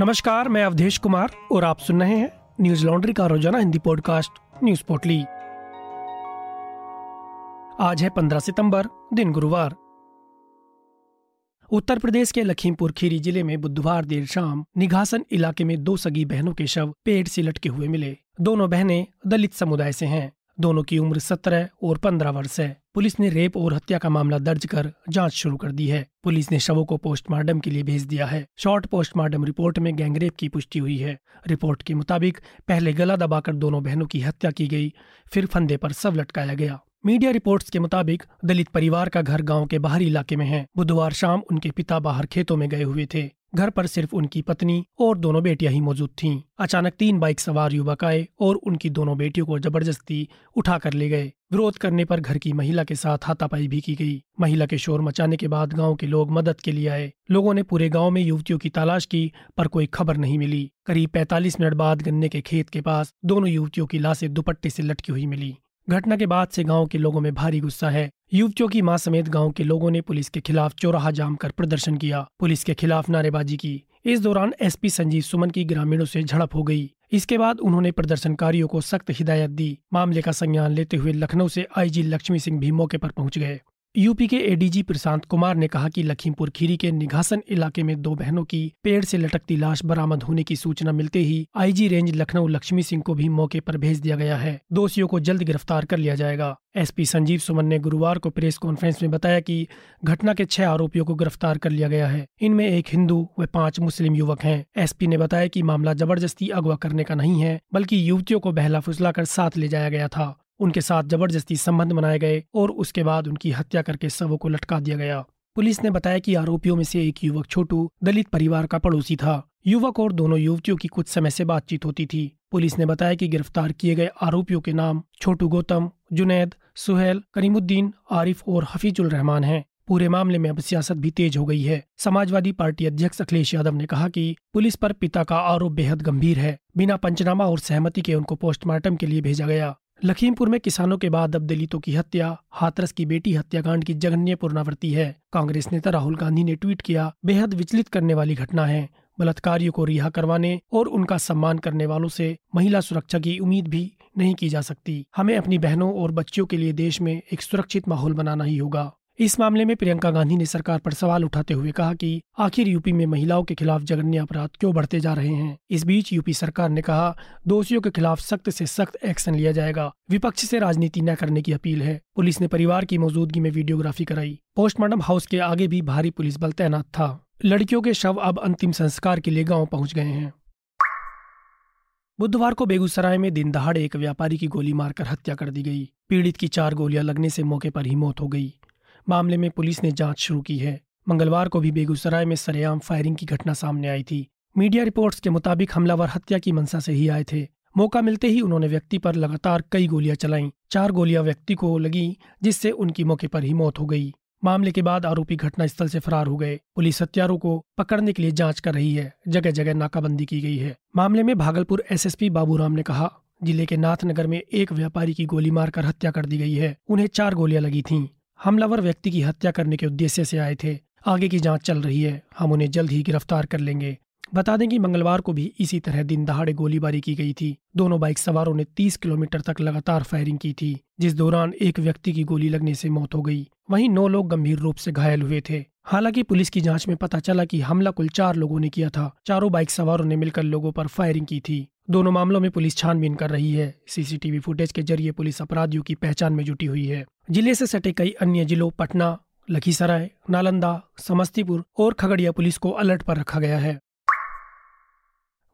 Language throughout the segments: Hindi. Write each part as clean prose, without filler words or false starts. नमस्कार, मैं अवधेश कुमार और आप सुन रहे हैं न्यूज लॉन्ड्री का रोजाना हिंदी पॉडकास्ट न्यूज पोटली। आज है 15 सितंबर, दिन गुरुवार। उत्तर प्रदेश के लखीमपुर खीरी जिले में बुधवार देर शाम निघासन इलाके में 2 सगी बहनों के शव पेड़ से लटके हुए मिले। दोनों बहनें दलित समुदाय से हैं। दोनों की उम्र 17 और 15 वर्ष है। पुलिस ने रेप और हत्या का मामला दर्ज कर जांच शुरू कर दी है। पुलिस ने शवों को पोस्टमार्टम के लिए भेज दिया है। शॉर्ट पोस्टमार्टम रिपोर्ट में गैंगरेप की पुष्टि हुई है। रिपोर्ट के मुताबिक पहले गला दबाकर दोनों बहनों की हत्या की गई, फिर फंदे पर शव लटकाया गया। मीडिया रिपोर्ट्स के मुताबिक दलित परिवार का घर गांव के बाहरी इलाके में है। बुधवार शाम उनके पिता बाहर खेतों में गए हुए थे। घर पर सिर्फ उनकी पत्नी और 2 बेटियां ही मौजूद थीं। अचानक 3 बाइक सवार युवक आए और उनकी 2 बेटियों को जबरदस्ती उठाकर ले गए। विरोध करने पर घर की महिला के साथ हाथापाई भी की गई। महिला के शोर मचाने के बाद गांव के लोग मदद के लिए आए। लोगों ने पूरे गांव में युवतियों की तलाश की, पर कोई खबर नहीं मिली। करीब 45 मिनट बाद गन्ने के खेत के पास दोनों युवतियों की लाशें दुपट्टे से लटकी हुई मिली। घटना के बाद से गांव के लोगों में भारी गुस्सा है। युवतियों की मां समेत गांव के लोगों ने पुलिस के खिलाफ चौराहा जाम कर प्रदर्शन किया, पुलिस के खिलाफ नारेबाजी की। इस दौरान एसपी संजीव सुमन की ग्रामीणों से झड़प हो गई। इसके बाद उन्होंने प्रदर्शनकारियों को सख्त हिदायत दी। मामले का संज्ञान लेते हुए लखनऊ से आईजी लक्ष्मी सिंह भी मौके पर पहुंच गए। यूपी के एडीजी प्रशांत कुमार ने कहा कि लखीमपुर खीरी के निघासन इलाके में 2 बहनों की पेड़ से लटकती लाश बरामद होने की सूचना मिलते ही आईजी रेंज लखनऊ लक्ष्मी सिंह को भी मौके पर भेज दिया गया है। दोषियों को जल्द गिरफ्तार कर लिया जाएगा। एसपी संजीव सुमन ने गुरुवार को प्रेस कॉन्फ्रेंस में बताया कि घटना के 6 आरोपियों को गिरफ्तार कर लिया गया है। इनमें 1 हिंदू व 5 मुस्लिम युवक हैं। एसपी ने बताया कि मामला जबरदस्ती अगवा करने का नहीं है, बल्कि युवतियों को बहला फुसलाकर साथ ले जाया गया था। उनके साथ जबरदस्ती संबंध बनाए गए और उसके बाद उनकी हत्या करके शवों को लटका दिया गया। पुलिस ने बताया कि आरोपियों में से एक युवक छोटू दलित परिवार का पड़ोसी था। युवक और दोनों युवतियों की कुछ समय से बातचीत होती थी। पुलिस ने बताया कि गिरफ्तार किए गए आरोपियों के नाम छोटू, गौतम, जुनैद, सुहैल, करीमुद्दीन, आरिफ और हफीजुल रहमान हैं। पूरे मामले में अब सियासत भी तेज हो गई है। समाजवादी पार्टी अध्यक्ष अखिलेश यादव ने कहा कि पुलिस पर पिता का आरोप बेहद गंभीर है। बिना पंचनामा और सहमति के उनको पोस्टमार्टम के लिए भेजा गया। लखीमपुर में किसानों के बाद अब दलितों की हत्या, हाथरस की बेटी हत्याकांड की जघन्य पुनरावृत्ति है। कांग्रेस नेता राहुल गांधी ने ट्वीट किया, बेहद विचलित करने वाली घटना है। बलात्कारियों को रिहा करवाने और उनका सम्मान करने वालों से महिला सुरक्षा की उम्मीद भी नहीं की जा सकती। हमें अपनी बहनों और बच्चियों के लिए देश में एक सुरक्षित माहौल बनाना ही होगा। इस मामले में प्रियंका गांधी ने सरकार पर सवाल उठाते हुए कहा कि आखिर यूपी में महिलाओं के खिलाफ जघन्य अपराध क्यों बढ़ते जा रहे हैं। इस बीच यूपी सरकार ने कहा, दोषियों के खिलाफ सख्त से सख्त एक्शन लिया जाएगा। विपक्ष से राजनीति न करने की अपील है। पुलिस ने परिवार की मौजूदगी में वीडियोग्राफी कराई। पोस्टमार्टम हाउस के आगे भी भारी पुलिस बल तैनात था। लड़कियों के शव अब अंतिम संस्कार के लिए गाँव पहुँच गए हैं। बुधवार को बेगूसराय में दिन दहाड़े एक व्यापारी की गोली मारकर हत्या कर दी गई। पीड़ित की 4 गोलियां लगने से मौके पर ही मौत हो गई। मामले में पुलिस ने जांच शुरू की है। मंगलवार को भी बेगूसराय में सरेआम फायरिंग की घटना सामने आई थी। मीडिया रिपोर्ट्स के मुताबिक हमलावर हत्या की मंशा से ही आए थे। मौका मिलते ही उन्होंने व्यक्ति पर लगातार कई गोलियां चलाईं। 4 गोलियां व्यक्ति को लगी, जिससे उनकी मौके पर ही मौत हो गई। मामले के बाद आरोपी घटनास्थल से फरार हो गए। पुलिस हत्यारों को पकड़ने के लिए जाँच कर रही है। जगह जगह नाकाबंदी की गई है। मामले में भागलपुर एसएसपी बाबूराम ने कहा, जिले के नाथनगर में एक व्यापारी की गोली मारकर हत्या कर दी गई है। उन्हें 4 गोलियां लगी थीं। हमलावर व्यक्ति की हत्या करने के उद्देश्य से आए थे। आगे की जांच चल रही है। हम उन्हें जल्द ही गिरफ्तार कर लेंगे। बता दें कि मंगलवार को भी इसी तरह दिन दहाड़े गोलीबारी की गई थी। दोनों बाइक सवारों ने 30 किलोमीटर तक लगातार फायरिंग की थी, जिस दौरान एक व्यक्ति की गोली लगने से मौत हो गई। वहीं 9 लोग गंभीर रूप से घायल हुए थे। हालांकि पुलिस की जाँच में पता चला कि हमला कुल 4 लोगों ने किया था। 4 बाइक सवारों ने मिलकर लोगों पर फायरिंग की थी। दोनों मामलों में पुलिस छानबीन कर रही है। सीसीटीवी फुटेज के जरिए पुलिस अपराधियों की पहचान में जुटी हुई है। जिले से सटे कई अन्य जिलों पटना, लखीसराय, नालंदा, समस्तीपुर और खगड़िया पुलिस को अलर्ट पर रखा गया है।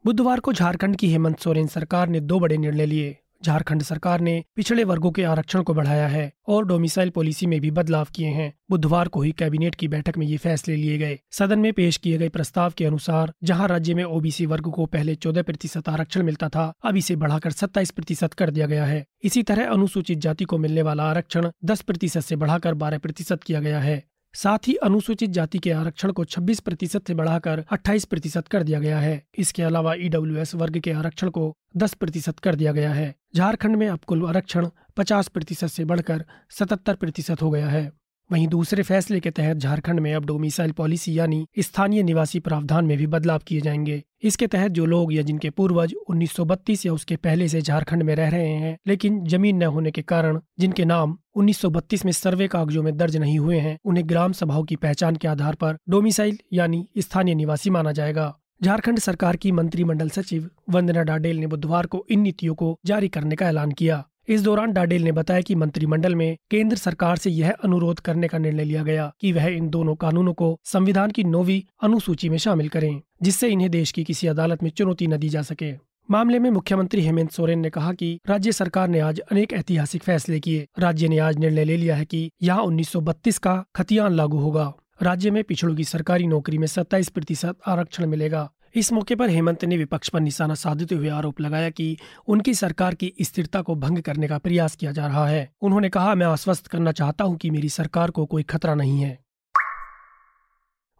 बुधवार को झारखंड की हेमंत सोरेन सरकार ने 2 बड़े निर्णय लिए। झारखंड सरकार ने पिछड़े वर्गों के आरक्षण को बढ़ाया है और डोमिसाइल पॉलिसी में भी बदलाव किए हैं। बुधवार को ही कैबिनेट की बैठक में ये फैसले लिए गए। सदन में पेश किए गए प्रस्ताव के अनुसार जहां राज्य में ओबीसी वर्ग को पहले 14% आरक्षण मिलता था, अब इसे बढ़ाकर 27% कर दिया गया है। इसी तरह अनुसूचित जाति को मिलने वाला आरक्षण 10% से बढ़ाकर 12% किया गया है। साथ ही अनुसूचित जाति के आरक्षण को 26% से बढ़ाकर 28% कर दिया गया है। इसके अलावा ईडब्ल्यूएस वर्ग के आरक्षण को 10% कर दिया गया है। झारखंड में अब कुल आरक्षण 50% से बढ़कर 77% हो गया है। वहीं दूसरे फैसले के तहत झारखंड में अब डोमिसाइल पॉलिसी यानी स्थानीय निवासी प्रावधान में भी बदलाव किए जाएंगे। इसके तहत जो लोग या जिनके पूर्वज 1932 या उसके पहले से झारखंड में रह रहे हैं लेकिन जमीन न होने के कारण जिनके नाम 1932 में सर्वे कागजों में दर्ज नहीं हुए हैं, उन्हें ग्राम सभाओं की पहचान के आधार पर डोमिसाइल यानी स्थानीय निवासी माना जाएगा। झारखंड सरकार की मंत्रिमंडल सचिव वंदना डाडेल ने बुधवार को इन नीतियों को जारी करने का ऐलान किया। इस दौरान डाडेल ने बताया कि मंत्रिमंडल में केंद्र सरकार से यह अनुरोध करने का निर्णय लिया गया कि वह इन दोनों कानूनों को संविधान की 9वीं अनुसूची में शामिल करें, जिससे इन्हें देश की किसी अदालत में चुनौती न दी जा सके। मामले में मुख्यमंत्री हेमंत सोरेन ने कहा कि राज्य सरकार ने आज अनेक ऐतिहासिक फैसले किए। राज्य ने आज निर्णय ले लिया है कि यहाँ 1932 का खतियान लागू होगा। राज्य में पिछड़ों की सरकारी नौकरी में 27% आरक्षण मिलेगा। इस मौके पर हेमंत ने विपक्ष पर निशाना साधते हुए आरोप लगाया कि उनकी सरकार की स्थिरता को भंग करने का प्रयास किया जा रहा है। उन्होंने कहा, मैं आश्वस्त करना चाहता हूं कि मेरी सरकार को कोई खतरा नहीं है।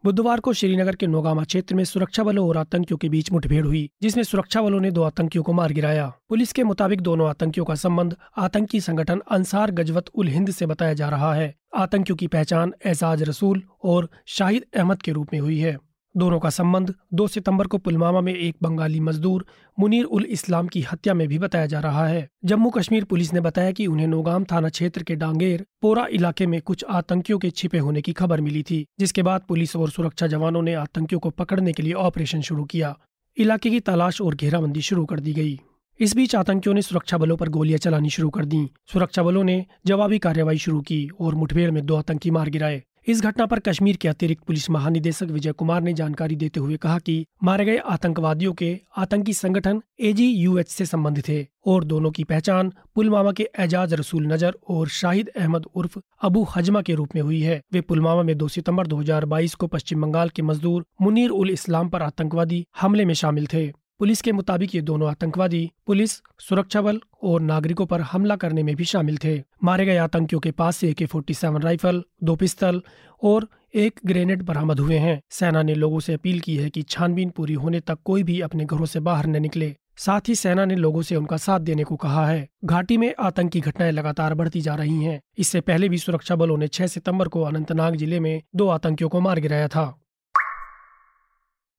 बुधवार को श्रीनगर के नोगामा क्षेत्र में सुरक्षा बलों और आतंकियों के बीच मुठभेड़ हुई, जिसमें सुरक्षा बलों ने 2 आतंकियों को मार गिराया। पुलिस के मुताबिक दोनों आतंकियों का संबंध आतंकी संगठन अंसार गजवत उल हिंद से बताया जा रहा है। आतंकियों की पहचान एजाज रसूल और शाहिद अहमद के रूप में हुई है। दोनों का संबंध 2 सितंबर को पुलवामा में एक बंगाली मजदूर मुनीर उल इस्लाम की हत्या में भी बताया जा रहा है। जम्मू कश्मीर पुलिस ने बताया कि उन्हें नोगाम थाना क्षेत्र के डांगेर पोरा इलाके में कुछ आतंकियों के छिपे होने की खबर मिली थी, जिसके बाद पुलिस और सुरक्षा जवानों ने आतंकियों को पकड़ने के लिए ऑपरेशन शुरू किया। इलाके की तलाश और घेराबंदी शुरू कर दी गई। इस बीच आतंकियों ने सुरक्षा बलों पर गोलियां चलानी शुरू कर दी। सुरक्षा बलों ने जवाबी कार्रवाई शुरू की और मुठभेड़ में 2 आतंकी मार गिराए। इस घटना पर कश्मीर के अतिरिक्त पुलिस महानिदेशक विजय कुमार ने जानकारी देते हुए कहा कि मारे गए आतंकवादियों के आतंकी संगठन AGUH से संबंधित थे और दोनों की पहचान पुलवामा के एजाज रसूल नजर और शाहिद अहमद उर्फ अबू हजमा के रूप में हुई है। वे पुलवामा में 2 सितंबर 2022 को पश्चिम बंगाल के मजदूर मुनीर उल इस्लाम पर आतंकवादी हमले में शामिल थे। पुलिस के मुताबिक ये दोनों आतंकवादी पुलिस, सुरक्षा बल और नागरिकों पर हमला करने में भी शामिल थे। मारे गए आतंकियों के पास से AK-47 राइफल, 2 पिस्तल और 1 ग्रेनेड बरामद हुए हैं। सेना ने लोगों से अपील की है कि छानबीन पूरी होने तक कोई भी अपने घरों से बाहर न निकले। साथ ही सेना ने लोगों से उनका साथ देने को कहा है। घाटी में आतंकी घटनाएं लगातार बढ़ती जा रही हैं। इससे पहले भी सुरक्षा बलों ने 6 सितंबर को अनंतनाग जिले में 2 आतंकियों को मार गिराया था।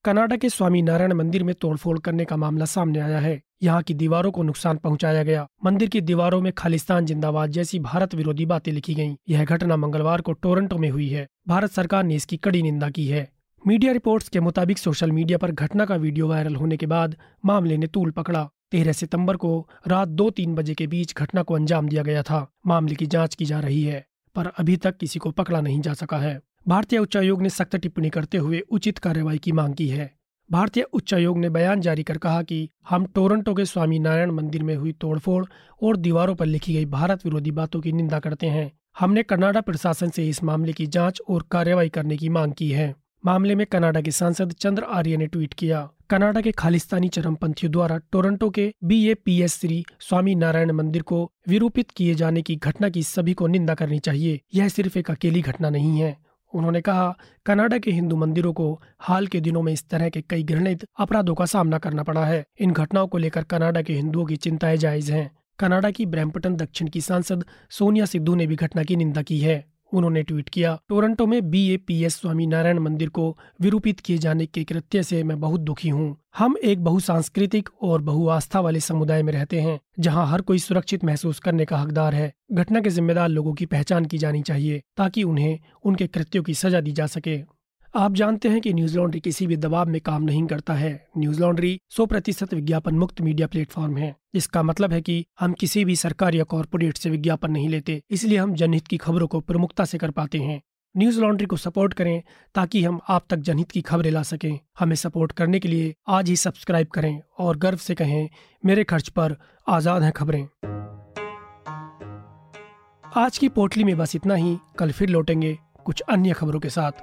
कनाडा के स्वामी नारायण मंदिर में तोड़फोड़ करने का मामला सामने आया है। यहाँ की दीवारों को नुकसान पहुँचाया गया। मंदिर की दीवारों में खालिस्तान जिंदाबाद जैसी भारत विरोधी बातें लिखी गईं। यह घटना मंगलवार को टोरंटो में हुई है। भारत सरकार ने इसकी कड़ी निंदा की है। मीडिया रिपोर्ट्स के मुताबिक सोशल मीडिया पर घटना का वीडियो वायरल होने के बाद मामले ने तूल पकड़ा। 13 सितम्बर को रात 2-3 बजे के बीच घटना को अंजाम दिया गया था। मामले की जाँच की जा रही है, पर अभी तक किसी को पकड़ा नहीं जा सका है। भारतीय उच्चायोग ने सख्त टिप्पणी करते हुए उचित कार्रवाई की मांग की है। भारतीय उच्चायोग ने बयान जारी कर कहा कि हम टोरंटो के स्वामी नारायण मंदिर में हुई तोड़फोड़ और दीवारों पर लिखी गई भारत विरोधी बातों की निंदा करते हैं। हमने कनाडा प्रशासन से इस मामले की जांच और कार्रवाई करने की मांग की है। मामले में कनाडा के सांसद चंद्र आर्य ने ट्वीट किया, कनाडा के खालिस्तानी चरमपंथियों द्वारा टोरंटो के BAPS श्री स्वामी नारायण मंदिर को विरूपित किए जाने की घटना की सभी को निंदा करनी चाहिए। यह सिर्फ एक अकेली घटना नहीं है। उन्होंने कहा, कनाडा के हिंदू मंदिरों को हाल के दिनों में इस तरह के कई घृणित अपराधों का सामना करना पड़ा है। इन घटनाओं को लेकर कनाडा के हिंदुओं की चिंताएं जायज हैं। कनाडा की ब्रैम्पटन दक्षिण की सांसद सोनिया सिद्धू ने भी घटना की निंदा की है। उन्होंने ट्वीट किया, टोरंटो में BAPS स्वामी नारायण मंदिर को विरूपित किए जाने के कृत्य से मैं बहुत दुखी हूँ। हम एक बहुसांस्कृतिक और बहुआस्था वाले समुदाय में रहते हैं, जहाँ हर कोई सुरक्षित महसूस करने का हकदार है। घटना के जिम्मेदार लोगों की पहचान की जानी चाहिए ताकि उन्हें उनके कृत्यों की सजा दी जा सके। आप जानते हैं कि न्यूज लॉन्ड्री किसी भी दबाव में काम नहीं करता है। न्यूज लॉन्ड्री 100% विज्ञापन मुक्त मीडिया प्लेटफॉर्म है। इसका मतलब है कि हम किसी भी सरकार या कॉर्पोरेट से विज्ञापन नहीं लेते, इसलिए हम जनहित की खबरों को प्रमुखता से कर पाते हैं। न्यूज लॉन्ड्री को सपोर्ट करें ताकि हम आप तक जनहित की खबरें ला सकें। हमें सपोर्ट करने के लिए आज ही सब्सक्राइब करें और गर्व से कहें, मेरे खर्च पर आजाद हैं खबरें। आज की पोटली में बस इतना ही। कल फिर लौटेंगे कुछ अन्य खबरों के साथ।